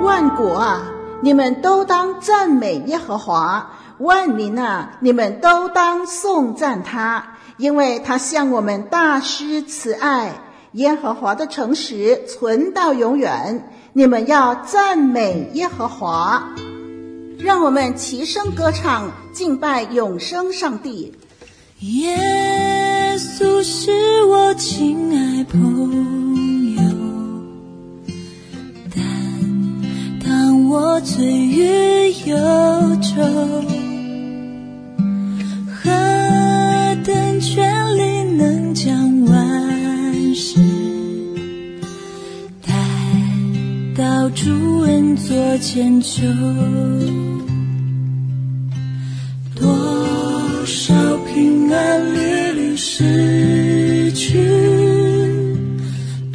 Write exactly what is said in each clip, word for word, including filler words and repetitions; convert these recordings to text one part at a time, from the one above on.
万国啊，你们都当赞美耶和华；万民啊，你们都当颂赞他，因为他向我们大施慈爱。耶和华的诚实存到永远，你们要赞美耶和华。让我们齐声歌唱，敬拜永生上帝。耶稣是我亲爱朋友，我醉于忧愁，何等权力能将万事带到主恩座前求？多少平安屡屡失去，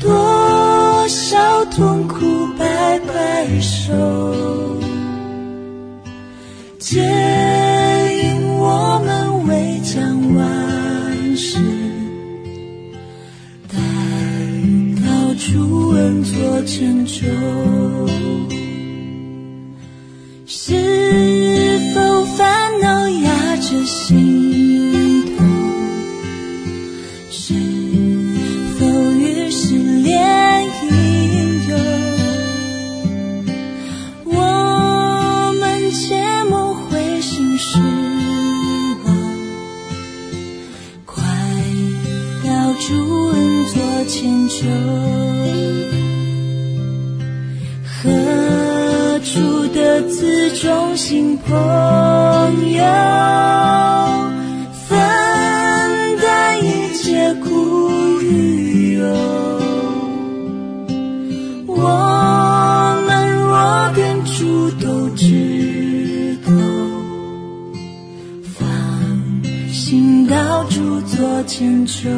多少痛苦白白受。皆因我们未将万事带到主恩座前求，是否烦恼压着心头，是否与失恋引诱，我们前失望，快到主恩座前求，何处得此种新朋友，分担一切苦与忧。我们若跟主都知道，到主座前求。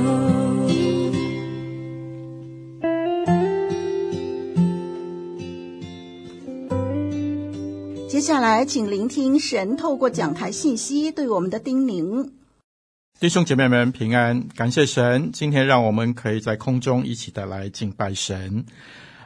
接下来请聆听神透过讲台信息对我们的叮咛。弟兄姐妹们平安，感谢神今天让我们可以在空中一起的来敬拜神。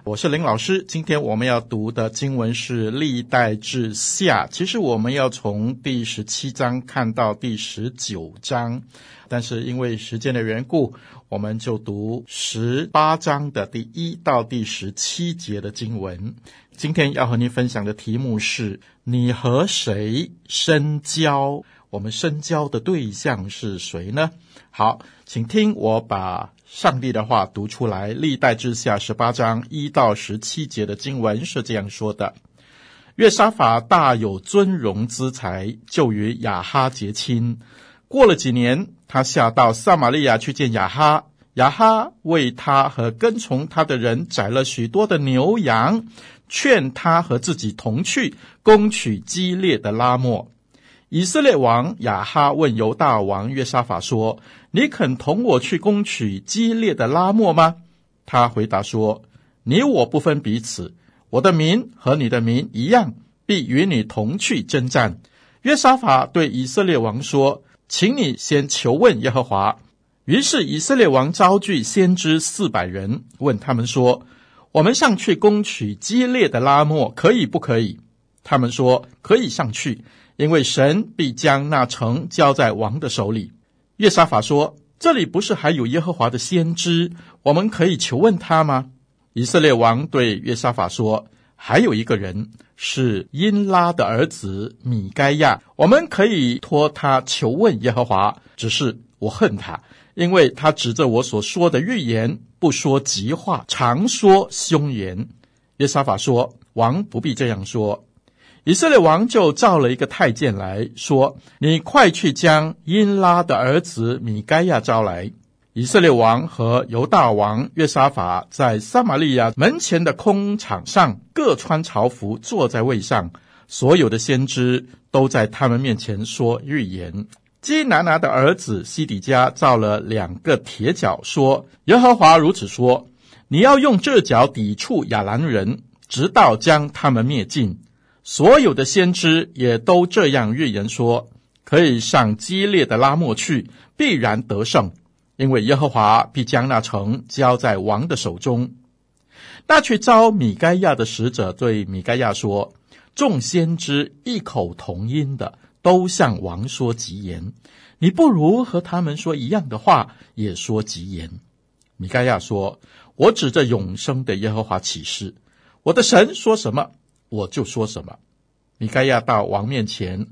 我是林老师，今天我们要读的经文是历代志下，其实我们要从第十七章看到第十九章，但是因为时间的缘故，我们就读十八章的第一到第十七节的经文。今天要和您分享的题目是你和谁深交？我们深交的对象是谁呢？好，请听我把上帝的话读出来。历代志下十八章一到十七节的经文是这样说的：约沙法大有尊荣资财，就与亚哈结亲。过了几年，他下到撒玛利亚去见亚哈，亚哈为他和跟从他的人宰了许多的牛羊，劝他和自己同去攻取基列的拉末。以色列王亚哈问犹大王约沙法说：你肯同我去攻取基列的拉末吗？他回答说：你我不分彼此，我的民和你的民一样，必与你同去征战。约沙法对以色列王说：请你先求问耶和华。于是以色列王召聚先知四百人，问他们说：我们上去攻取基列的拉末，可以不可以？他们说：可以上去，因为神必将那城交在王的手里。约沙法说：这里不是还有耶和华的先知，我们可以求问他吗？以色列王对约沙法说：还有一个人是因拉的儿子米该亚，我们可以托他求问耶和华，只是我恨他，因为他指着我所说的预言，不说急话，常说凶言。约沙法说：王不必这样说。以色列王就召了一个太监来说：你快去将因拉的儿子米该亚招来。以色列王和犹大王约沙法在撒玛利亚门前的空场上各穿朝服，坐在位上，所有的先知都在他们面前说预言。基拿拿的儿子西底家造了两个铁脚，说：耶和华如此说，你要用这脚抵触亚兰人，直到将他们灭尽。所有的先知也都这样预言说，可以上激烈的拉末去，必然得胜，因为耶和华必将那城交在王的手中。那去召米该亚的使者对米该亚说，众先知异口同音的都向王说吉言，你不如和他们说一样的话，也说吉言。米该亚说，我指着永生的耶和华起誓，我的神说什么，我就说什么。米该亚到王面前，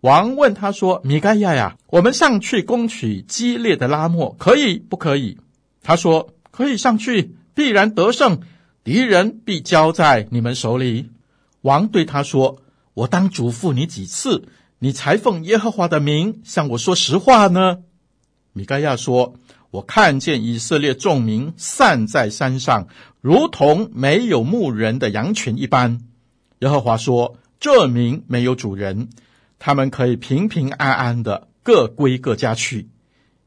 王问他说，米该亚呀，我们上去攻取基列的拉末，可以不可以？他说，可以上去，必然得胜，敌人必交在你们手里。王对他说，我当嘱咐你几次，你才奉耶和华的名向我说实话呢？米该亚说，我看见以色列众民散在山上，如同没有牧人的羊群一般。耶和华说，这民没有主人，他们可以平平安安的各归各家去。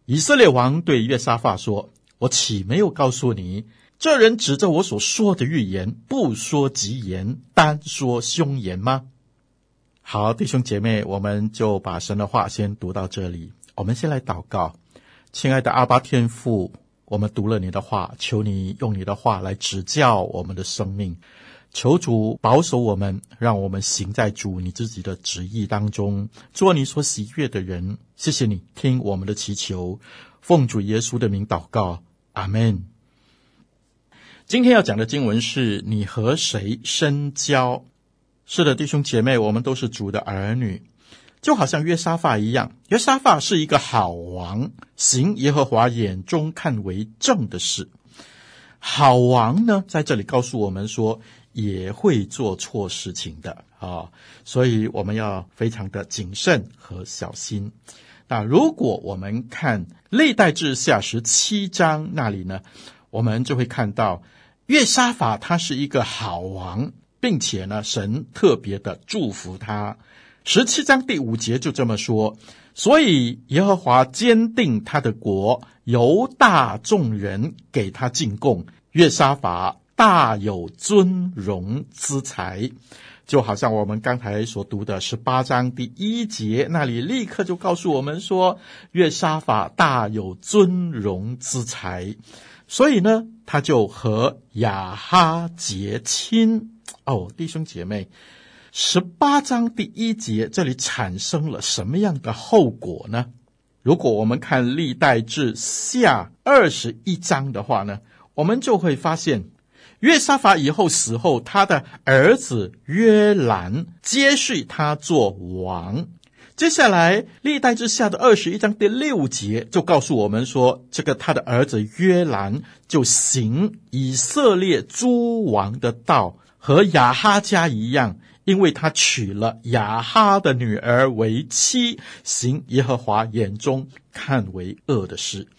以色列王对约沙法说，我岂没有告诉你，这人指着我所说的预言，不说吉言，单说凶言吗？好，弟兄姐妹，我们就把神的话先读到这里。我们先来祷告。亲爱的阿爸天父，我们读了你的话，求你用你的话来指教我们的生命，求主保守我们，让我们行在主你自己的旨意当中，做你所喜悦的人。谢谢你听我们的祈求，奉主耶稣的名祷告，阿们。今天要讲的经文是，你和谁深交？是的，弟兄姐妹，我们都是主的儿女，就好像约沙法一样。约沙法是一个好王，行耶和华眼中看为正的事。好王呢，在这里告诉我们说，也会做错事情的啊，所以我们要非常的谨慎和小心。那如果我们看历代志下十七章那里呢，我们就会看到约沙法他是一个好王，并且呢，神特别的祝福他。十七章第五节就这么说，所以耶和华坚定他的国，由大众人给他进贡，约沙法大有尊荣之才。就好像我们刚才所读的十八章第一节，那里立刻就告诉我们说，约沙法大有尊荣之才，所以呢，他就和亚哈结亲。哦，弟兄姐妹，十八章第一节这里产生了什么样的后果呢？如果我们看历代志下二十一章的话呢，我们就会发现，约沙法以后死后，他的儿子约兰接续他做王。接下来历代志下的二十一章第六节就告诉我们说，这个他的儿子约兰就行以色列诸王的道，和亚哈家一样，因为他娶了亚哈的女儿为妻，行耶和华眼中看为恶的事。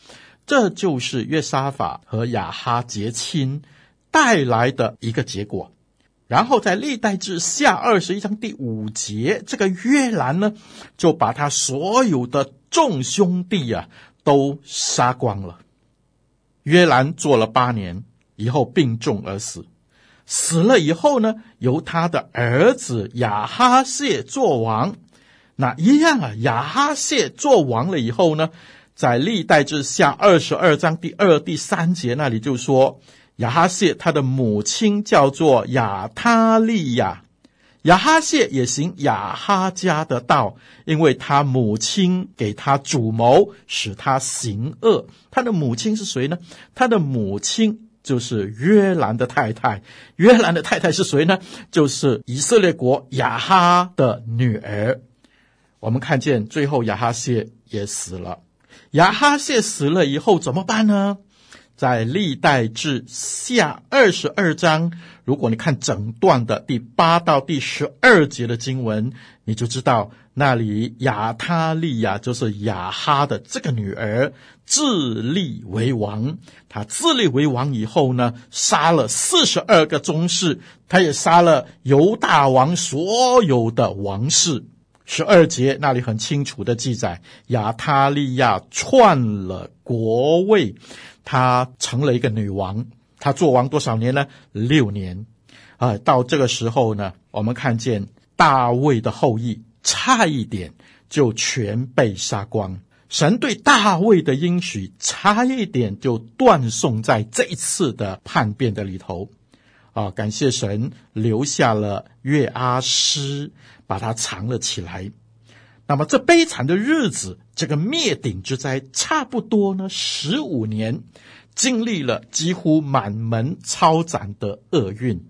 这就是约沙法和亚哈结亲带来的一个结果。然后在历代志下二十一章第五节，这个约兰呢，就把他所有的众兄弟啊都杀光了。约兰做了八年以后病重而死。死了以后呢，由他的儿子亚哈谢做王。那一样啊，亚哈谢做王了以后呢，在历代志下二十二章第二、第三节那里就说，亚哈谢他的母亲叫做亚他利亚，亚哈谢也行亚哈家的道，因为他母亲给他主谋，使他行恶。他的母亲是谁呢？他的母亲就是约兰的太太。约兰的太太是谁呢？就是以色列国亚哈的女儿。我们看见最后亚哈谢也死了。亚哈谢死了以后怎么办呢？在历代志下二十二章，如果你看整段的第八到第十二节的经文，你就知道那里亚他利雅就是亚哈的这个女儿自立为王。她自立为王以后呢，杀了四十二个宗室，她也杀了犹大王所有的王室。十二节那里很清楚的记载，亚他利亚篡了国位，她成了一个女王。她做王多少年呢？六年、啊、到这个时候呢，我们看见大卫的后裔差一点就全被杀光，神对大卫的应许差一点就断送在这一次的叛变的里头啊，感谢神留下了约阿施，把它藏了起来。那么这悲惨的日子，这个灭顶之灾，差不多呢十五年，经历了几乎满门抄斩的厄运。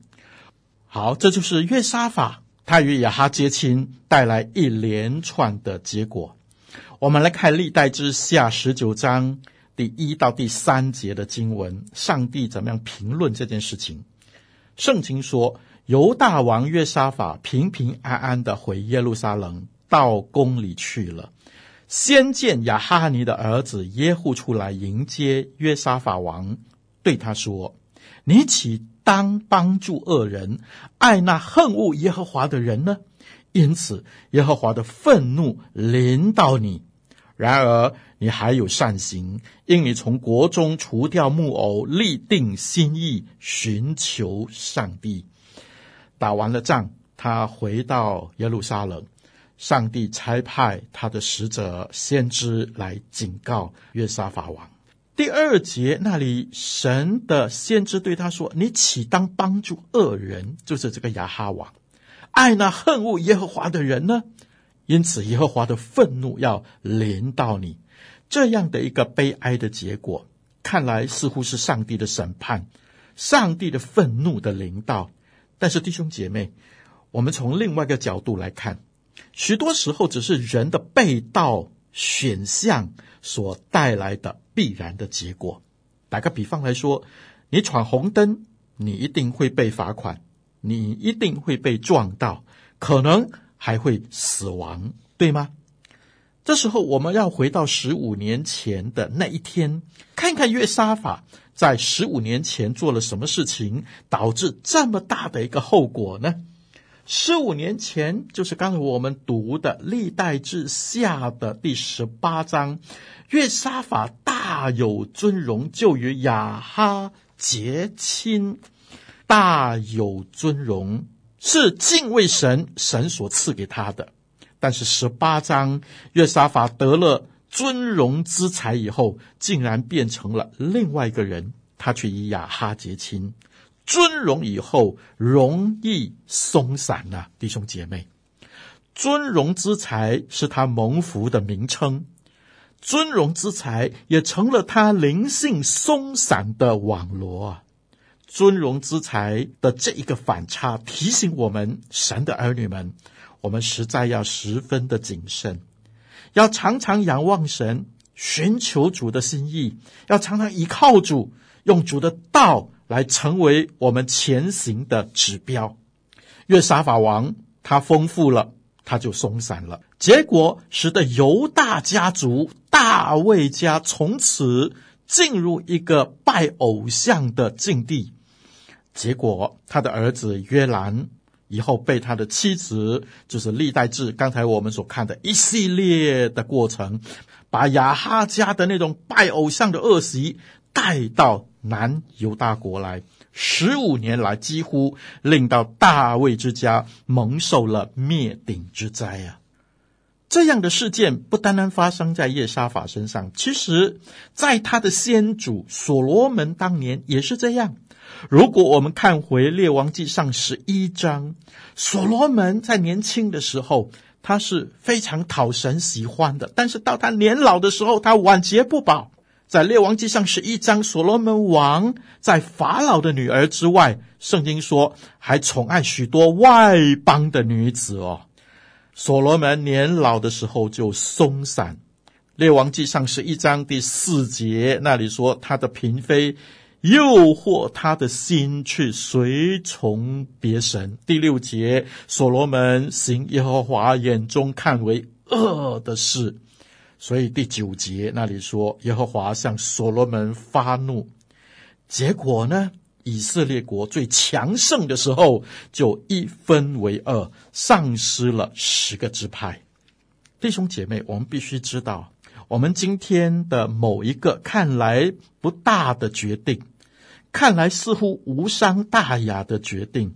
好，这就是约沙法他与亚哈接亲带来一连串的结果。我们来看历代志下十九章第一到第三节的经文，上帝怎么样评论这件事情。圣经说，犹大王约沙法平平安安地回耶路撒冷，到宫里去了。先见亚哈尼的儿子耶户出来迎接约沙法王，对他说，你岂当帮助恶人，爱那恨恶耶和华的人呢？因此耶和华的愤怒临到你。然而你还有善行，因你从国中除掉木偶，立定心意，寻求上帝。打完了仗，他回到耶路撒冷，上帝差派他的使者先知来警告约沙法王。第二节那里，神的先知对他说，你岂当帮助恶人，就是这个亚哈王，爱那恨恶耶和华的人呢？因此耶和华的愤怒要临到你。这样的一个悲哀的结果，看来似乎是上帝的审判，上帝的愤怒的临到。但是弟兄姐妹，我们从另外一个角度来看，许多时候只是人的被盗选项所带来的必然的结果。打个比方来说，你闯红灯，你一定会被罚款，你一定会被撞到，可能还会死亡，对吗？这时候我们要回到十五年前的那一天，看看约沙法在十五年前做了什么事情，导致这么大的一个后果呢？十五年前就是刚才我们读的历代志下的第十八章，约沙法大有尊荣，就与亚哈结亲，大有尊荣是敬畏神，神所赐给他的。但是十八章约沙法得了尊荣之财以后，竟然变成了另外一个人，他去与亚哈结亲。尊荣以后容易松散啊，弟兄姐妹，尊荣之财是他蒙福的名称，尊荣之财也成了他灵性松散的网罗啊。尊荣之财的这一个反差提醒我们，神的儿女们，我们实在要十分的谨慎，要常常仰望神，寻求主的心意，要常常依靠主，用主的道来成为我们前行的指标。约沙法王他丰富了，他就松散了，结果使得犹大家族大卫家从此进入一个拜偶像的境地。结果他的儿子约兰以后被他的妻子，就是历代志刚才我们所看的一系列的过程，把亚哈家的那种拜偶像的恶习带到南犹大国来，十五年来几乎令到大卫之家蒙受了灭顶之灾啊！这样的事件不单单发生在约沙法身上，其实在他的先祖所罗门当年也是这样。如果我们看回列王记上十一章，所罗门在年轻的时候他是非常讨神喜欢的，但是到他年老的时候他晚节不保。在列王记上十一章，所罗门王在法老的女儿之外，圣经说还宠爱许多外邦的女子哦。所罗门年老的时候就松散，列王纪上十一章第四节那里说，他的嫔妃诱惑他的心去随从别神。第六节，所罗门行耶和华眼中看为恶的事。所以第九节那里说，耶和华向所罗门发怒，结果呢，以色列国最强盛的时候就一分为二，丧失了十个支派。弟兄姐妹，我们必须知道，我们今天的某一个看来不大的决定，看来似乎无伤大雅的决定，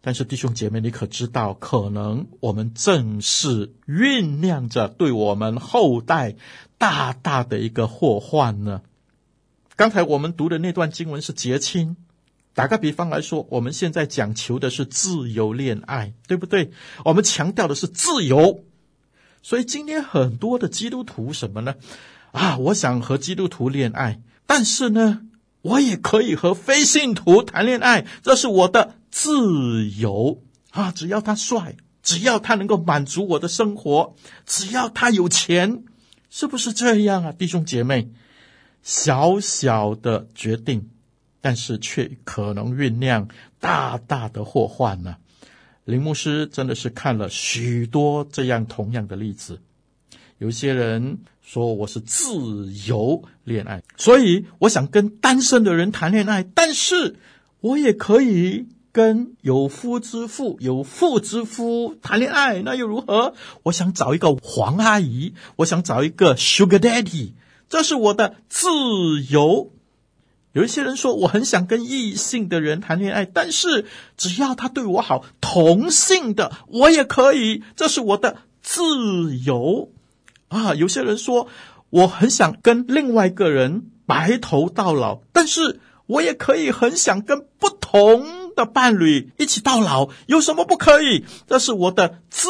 但是弟兄姐妹，你可知道，可能我们正是酝酿着对我们后代大大的一个祸患呢？刚才我们读的那段经文是结亲，打个比方来说，我们现在讲求的是自由恋爱，对不对？我们强调的是自由。所以今天很多的基督徒什么呢？啊，我想和基督徒恋爱，但是呢，我也可以和非信徒谈恋爱，这是我的自由啊！只要他帅，只要他能够满足我的生活，只要他有钱，是不是这样啊？弟兄姐妹，小小的决定，但是却可能酝酿大大的祸患呢、啊。林牧师真的是看了许多这样同样的例子，有些人说我是自由恋爱，所以我想跟单身的人谈恋爱，但是我也可以跟有夫之妇、有妇之夫谈恋爱，那又如何？我想找一个黄阿姨，我想找一个 Sugar Daddy， 这是我的自由。有一些人说，我很想跟异性的人谈恋爱，但是只要他对我好，同性的我也可以，这是我的自由啊！有些人说，我很想跟另外一个人白头到老，但是我也可以很想跟不同的伴侣一起到老，有什么不可以？这是我的自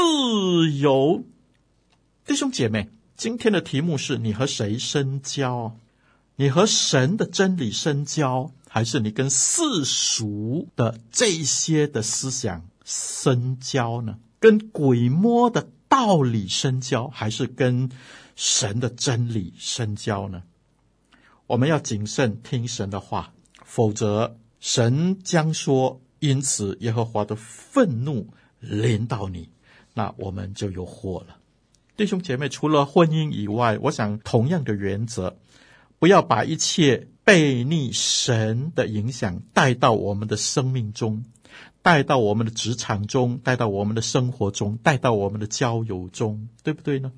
由。弟兄姐妹，今天的题目是，你和谁深交？你和神的真理深交，还是你跟世俗的这些的思想深交呢？跟鬼魔的道理深交，还是跟神的真理深交呢？我们要谨慎听神的话，否则神将说，因此耶和华的愤怒临到你，那我们就有祸了。弟兄姐妹，除了婚姻以外，我想同样的原则，不要把一切悖逆神的影响带到我们的生命中，带到我们的职场中，带到我们的生活中，带到我们的交友中，对不对呢？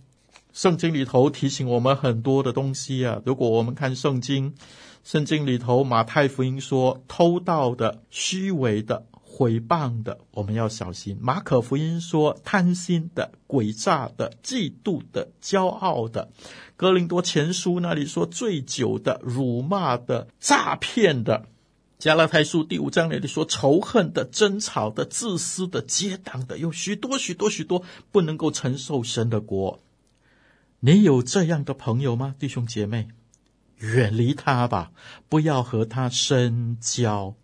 圣经里头提醒我们很多的东西啊。如果我们看圣经，圣经里头马太福音说，偷盗的、虚伪的、毁谤的，我们要小心。马可福音说，贪心的、诡诈的、嫉妒的、骄傲的。哥林多前书那里说，醉酒的、辱骂的、诈骗的。加拉太书第五章那里说，仇恨的、争吵的、自私的、结党的，有许多许多许多，不能够承受神的国。你有这样的朋友吗？弟兄姐妹，远离他吧，不要和他深交。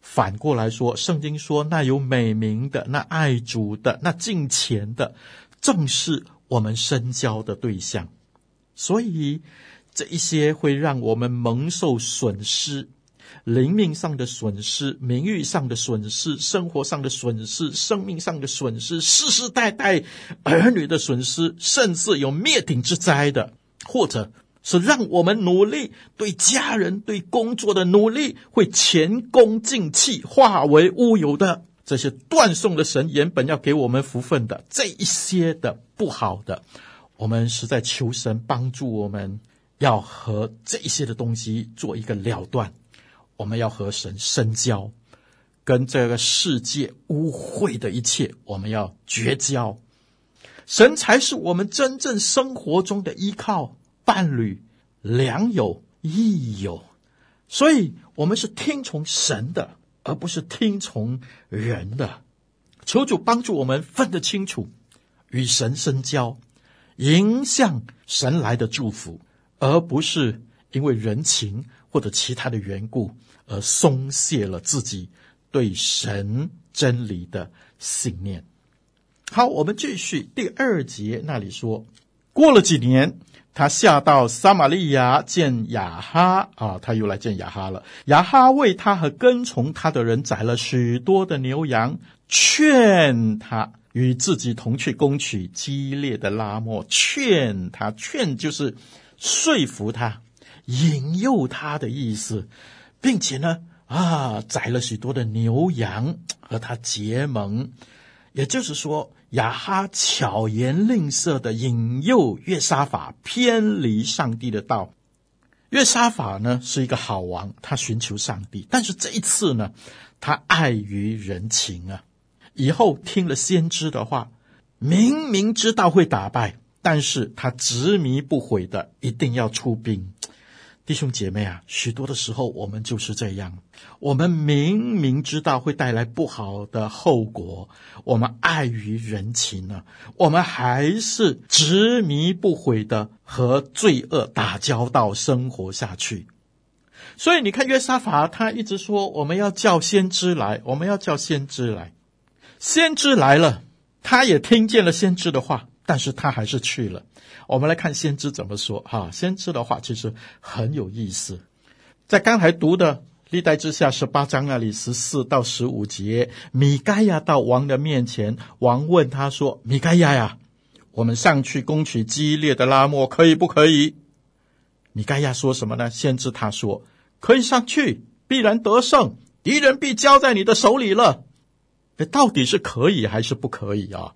反过来说，圣经说，那有美名的、那爱主的、那敬虔的，正是我们深交的对象。所以这一些会让我们蒙受损失，灵命上的损失、名誉上的损失、生活上的损失、生命上的损失、世世代代儿女的损失，甚至有灭顶之灾的，或者是让我们努力对家人、对工作的努力会前功尽弃，化为乌有的，这些断送了神原本要给我们福分的，这一些的不好的，我们实在求神帮助我们，要和这一些的东西做一个了断。我们要和神深交，跟这个世界污秽的一切我们要绝交。神才是我们真正生活中的依靠、伴侣、良友、益友，所以我们是听从神的，而不是听从人的。求主帮助我们分得清楚，与神深交，迎向神来的祝福，而不是因为人情或者其他的缘故而松懈了自己对神真理的信念。好，我们继续第二节那里说，过了几年，他下到撒玛利亚见雅哈啊，他又来见雅哈了。雅哈为他和跟从他的人宰了许多的牛羊，劝他与自己同去攻取基列的拉末。劝他，劝就是说服他、引诱他的意思，并且呢啊，宰了许多的牛羊和他结盟。也就是说，雅哈巧言令色地引诱约沙法偏离上帝的道。约沙法呢是一个好王，他寻求上帝，但是这一次呢，他碍于人情啊，以后听了先知的话，明明知道会打败，但是他执迷不悔的一定要出兵。弟兄姐妹啊，许多的时候我们就是这样，我们明明知道会带来不好的后果，我们碍于人情呢、啊，我们还是执迷不悔的和罪恶打交道，生活下去。所以你看约沙法他一直说，我们要叫先知来，我们要叫先知来。先知来了，他也听见了先知的话，但是他还是去了。我们来看先知怎么说啊，先知的话其实很有意思。在刚才读的历代之下十八章那里十四到十五节，米该亚到王的面前，王问他说，米该亚呀，我们上去攻取基列的拉末，可以不可以？米该亚说什么呢？先知他说，可以上去，必然得胜，敌人必交在你的手里了。到底是可以还是不可以啊？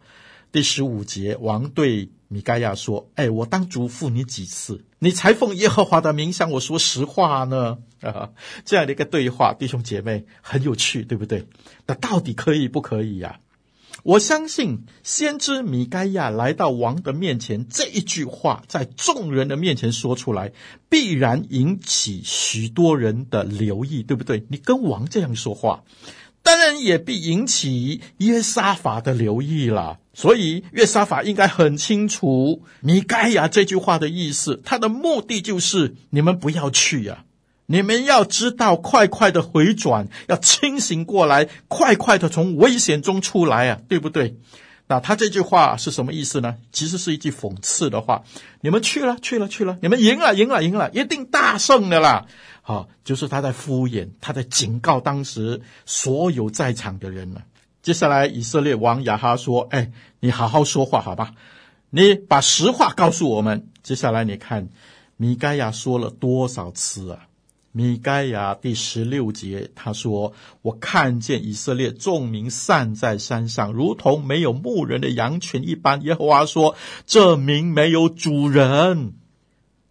第十五节，王对米该亚说，哎，我当嘱咐你几次，你才奉耶和华的名向我说实话呢、啊、这样的一个对话，弟兄姐妹很有趣，对不对？那到底可以不可以啊？我相信先知米该亚来到王的面前，这一句话在众人的面前说出来，必然引起许多人的留意，对不对？你跟王这样说话，当然也必引起约沙法的留意了。所以约沙法应该很清楚米该亚这句话的意思，他的目的就是你们不要去啊，你们要知道快快的回转，要清醒过来，快快的从危险中出来啊，对不对？那他这句话是什么意思呢？其实是一句讽刺的话，你们去了去了去了，你们赢了赢了赢了，一定大胜的啦、啊、就是他在敷衍，他在警告当时所有在场的人了。接下来以色列王亚哈说，哎，你好好说话好吧，你把实话告诉我们。接下来你看米该亚说了多少次啊？米该亚第十六节他说，我看见以色列众民散在山上，如同没有牧人的羊群一般。耶和华说，这民没有主人。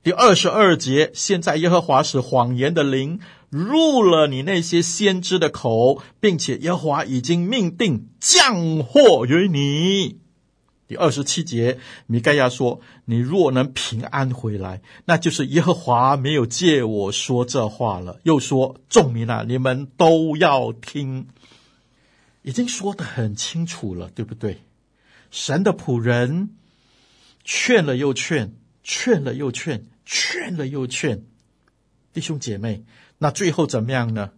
第二十二节，现在耶和华使谎言的灵入了你那些先知的口，并且耶和华已经命定降祸于你。第二十七节，米该亚说，你若能平安回来，那就是耶和华没有借我说这话了。又说，众民啊，你们都要听。已经说得很清楚了，对不对？神的仆人劝了又劝，劝了又劝，劝了又劝。弟兄姐妹，那最后怎么样呢？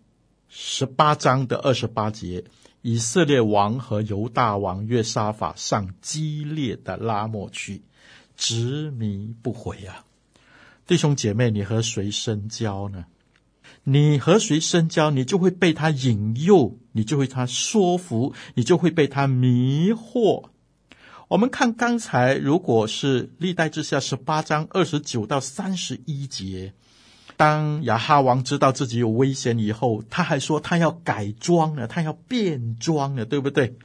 十八章的二十八节，以色列王和犹大王约沙法上激烈的拉末去，执迷不悔啊！弟兄姐妹，你和谁深交呢？你和谁深交，你就会被他引诱，你就会他说服，你就会被他迷惑。我们看刚才，如果是历代志下十八章二十九到三十一节，当亚哈王知道自己有危险以后，他还说他要改装了，他要变装了，对不对？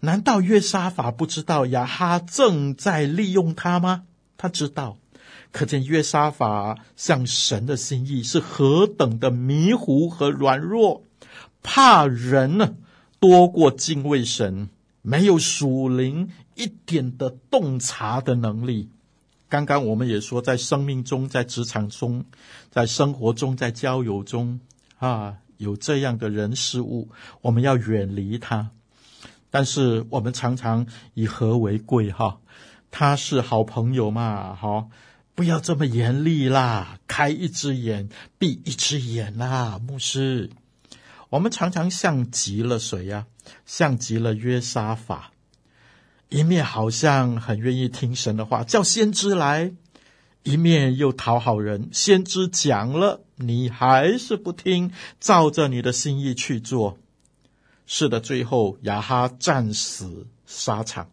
难道约沙法不知道亚哈正在利用他吗？他知道，可见约沙法向神的心意是何等的迷糊和软弱，怕人呢多过敬畏神，没有属灵一点的洞察的能力。刚刚我们也说，在生命中，在职场中，在生活中，在交友中啊，有这样的人事物，我们要远离他。但是我们常常以和为贵哈，他是好朋友嘛，好，不要这么严厉啦，开一只眼闭一只眼啦，牧师。我们常常像极了谁呀、啊？像极了约沙法。一面好像很愿意听神的话，叫先知来；一面又讨好人，先知讲了，你还是不听，照着你的心意去做。是的，最后亚哈战死沙场。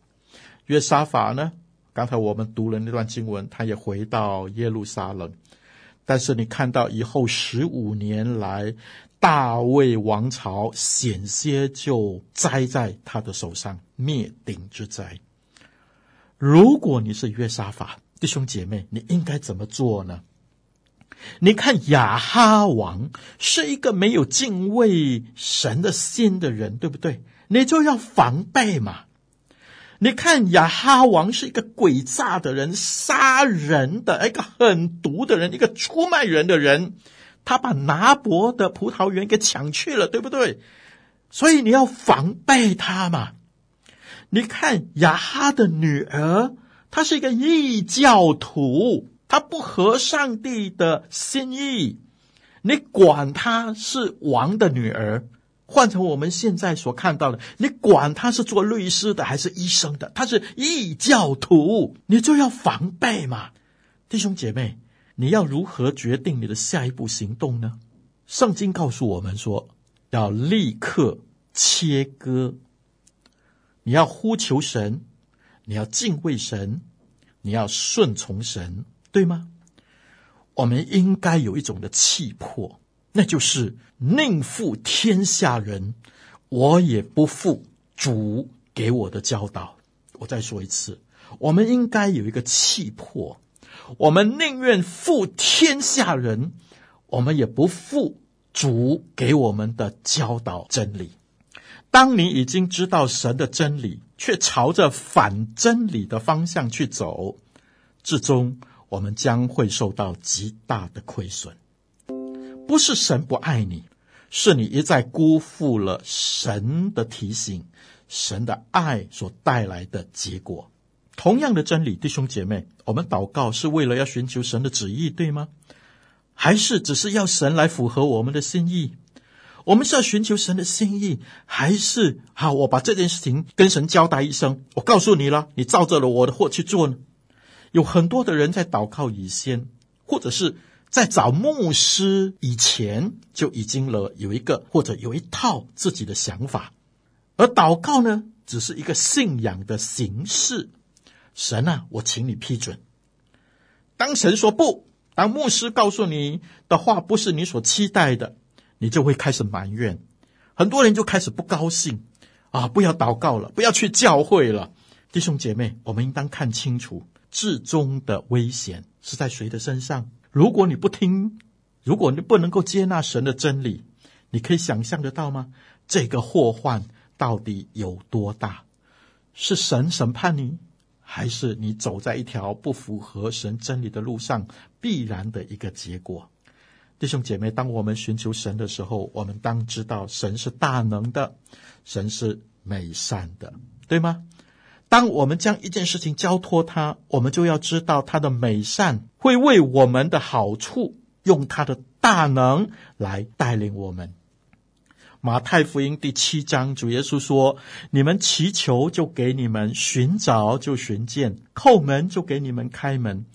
约沙法呢，刚才我们读了那段经文，他也回到耶路撒冷。但是你看到以后十五年来，大卫王朝险些就栽在他的手上，灭顶之灾。如果你是约沙法，弟兄姐妹，你应该怎么做呢？你看亚哈王是一个没有敬畏神的心的人，对不对？你就要防备嘛。你看亚哈王是一个诡诈的人，杀人的，一个狠毒的人，一个出卖人的人。他把拿伯的葡萄园给抢去了，对不对？所以你要防备他嘛。你看亚哈的女儿，她是一个异教徒，她不合上帝的心意。你管她是王的女儿，换成我们现在所看到的，你管她是做律师的还是医生的，她是异教徒，你就要防备嘛。弟兄姐妹，你要如何决定你的下一步行动呢？圣经告诉我们说，要立刻切割。你要呼求神，你要敬畏神，你要顺从神，对吗？我们应该有一种的气魄，那就是宁负天下人，我也不负主给我的教导。我再说一次，我们应该有一个气魄，我们宁愿负天下人，我们也不负主给我们的教导真理。当你已经知道神的真理，却朝着反真理的方向去走，至终我们将会受到极大的亏损。不是神不爱你，是你一再辜负了神的提醒，神的爱所带来的结果。同样的真理，弟兄姐妹，我们祷告是为了要寻求神的旨意，对吗？还是只是要神来符合我们的心意？我们是要寻求神的心意，还是好，我把这件事情跟神交代一声，我告诉你了，你照着了我的话去做呢？有很多的人在祷告以前，或者是在找牧师以前，就已经了有一个或者有一套自己的想法，而祷告呢，只是一个信仰的形式。神啊，我请你批准。当神说不，当牧师告诉你的话不是你所期待的，你就会开始埋怨，很多人就开始不高兴啊！不要祷告了，不要去教会了。弟兄姐妹，我们应当看清楚至终的危险是在谁的身上。如果你不听，如果你不能够接纳神的真理，你可以想象得到吗？这个祸患到底有多大？是神审判你，还是你走在一条不符合神真理的路上必然的一个结果？弟兄姐妹，当我们寻求神的时候，我们当知道神是大能的，神是美善的，对吗？当我们将一件事情交托他，我们就要知道他的美善会为我们的好处，用他的大能来带领我们。马太福音第七章，主耶稣说，你们祈求就给你们，寻找就寻见，叩门就给你们开门。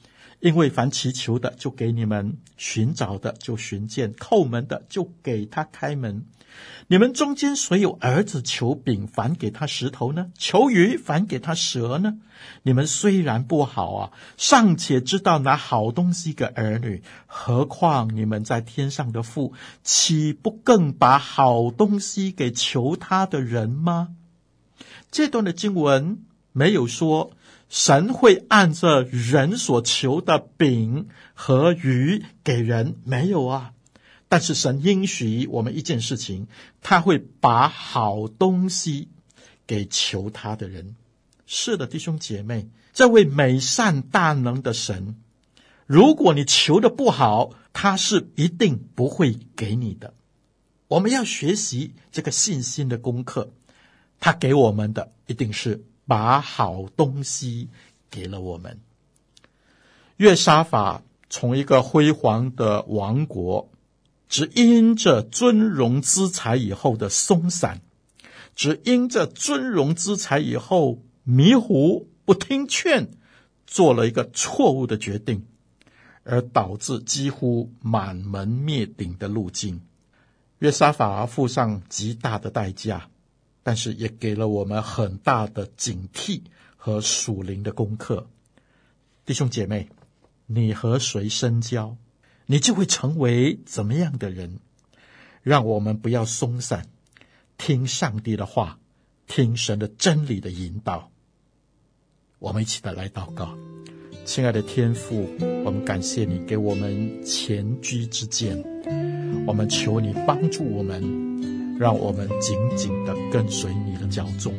因为凡祈求的就给你们，寻找的就寻见，叩门的就给他开门。你们中间谁有儿子求饼，反给他石头呢？求鱼，反给他蛇呢？你们虽然不好啊，尚且知道拿好东西给儿女，何况你们在天上的父，岂不更把好东西给求他的人吗？这段的经文没有说神会按着人所求的饼和鱼给人，没有啊。但是神应许我们一件事情，他会把好东西给求他的人。是的，弟兄姐妹，这位美善大能的神，如果你求的不好，他是一定不会给你的。我们要学习这个信心的功课，他给我们的一定是把好东西给了我们。约沙法从一个辉煌的王国，只因着尊荣资财以后的松散，只因着尊荣资财以后迷糊不听劝，做了一个错误的决定。而导致几乎满门灭顶的路径。约沙法付上极大的代价，但是也给了我们很大的警惕和属灵的功课。弟兄姐妹，你和谁深交，你就会成为怎么样的人？让我们不要松散，听上帝的话，听神的真理的引导。我们一起的来祷告。亲爱的天父，我们感谢你给我们前车之鉴，我们求你帮助我们，让我们紧紧地跟随你的脚踪，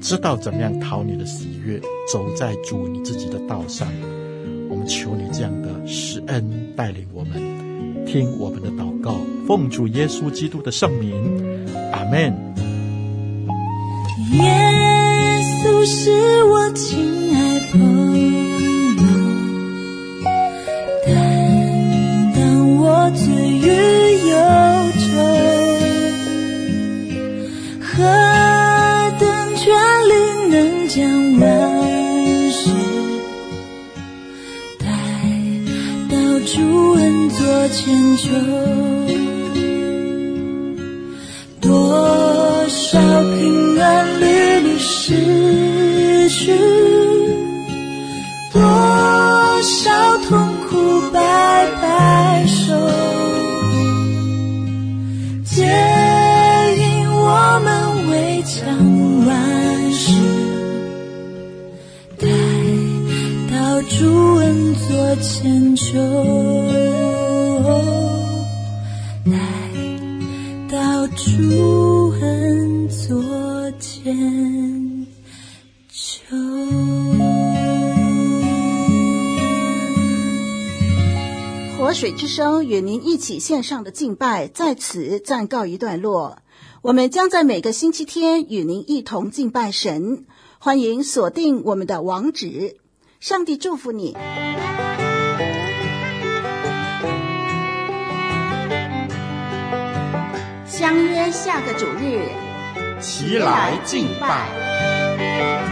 知道怎么样讨你的喜悦，走在主你自己的道上。我们求你这样的施恩带领我们，听我们的祷告，奉主耶稣基督的圣名，阿们。耶稣是我亲爱朋友，醉于忧愁，何等权力能将万事带到主恩座前求？多少平安屡屡失去，多少痛苦白白受。主恩座前求，来到主恩座前求。活水之声与您一起线上的敬拜在此暂告一段落，我们将在每个星期天与您一同敬拜神，欢迎锁定我们的网址。上帝祝福你。相约下个主日，齐来敬拜。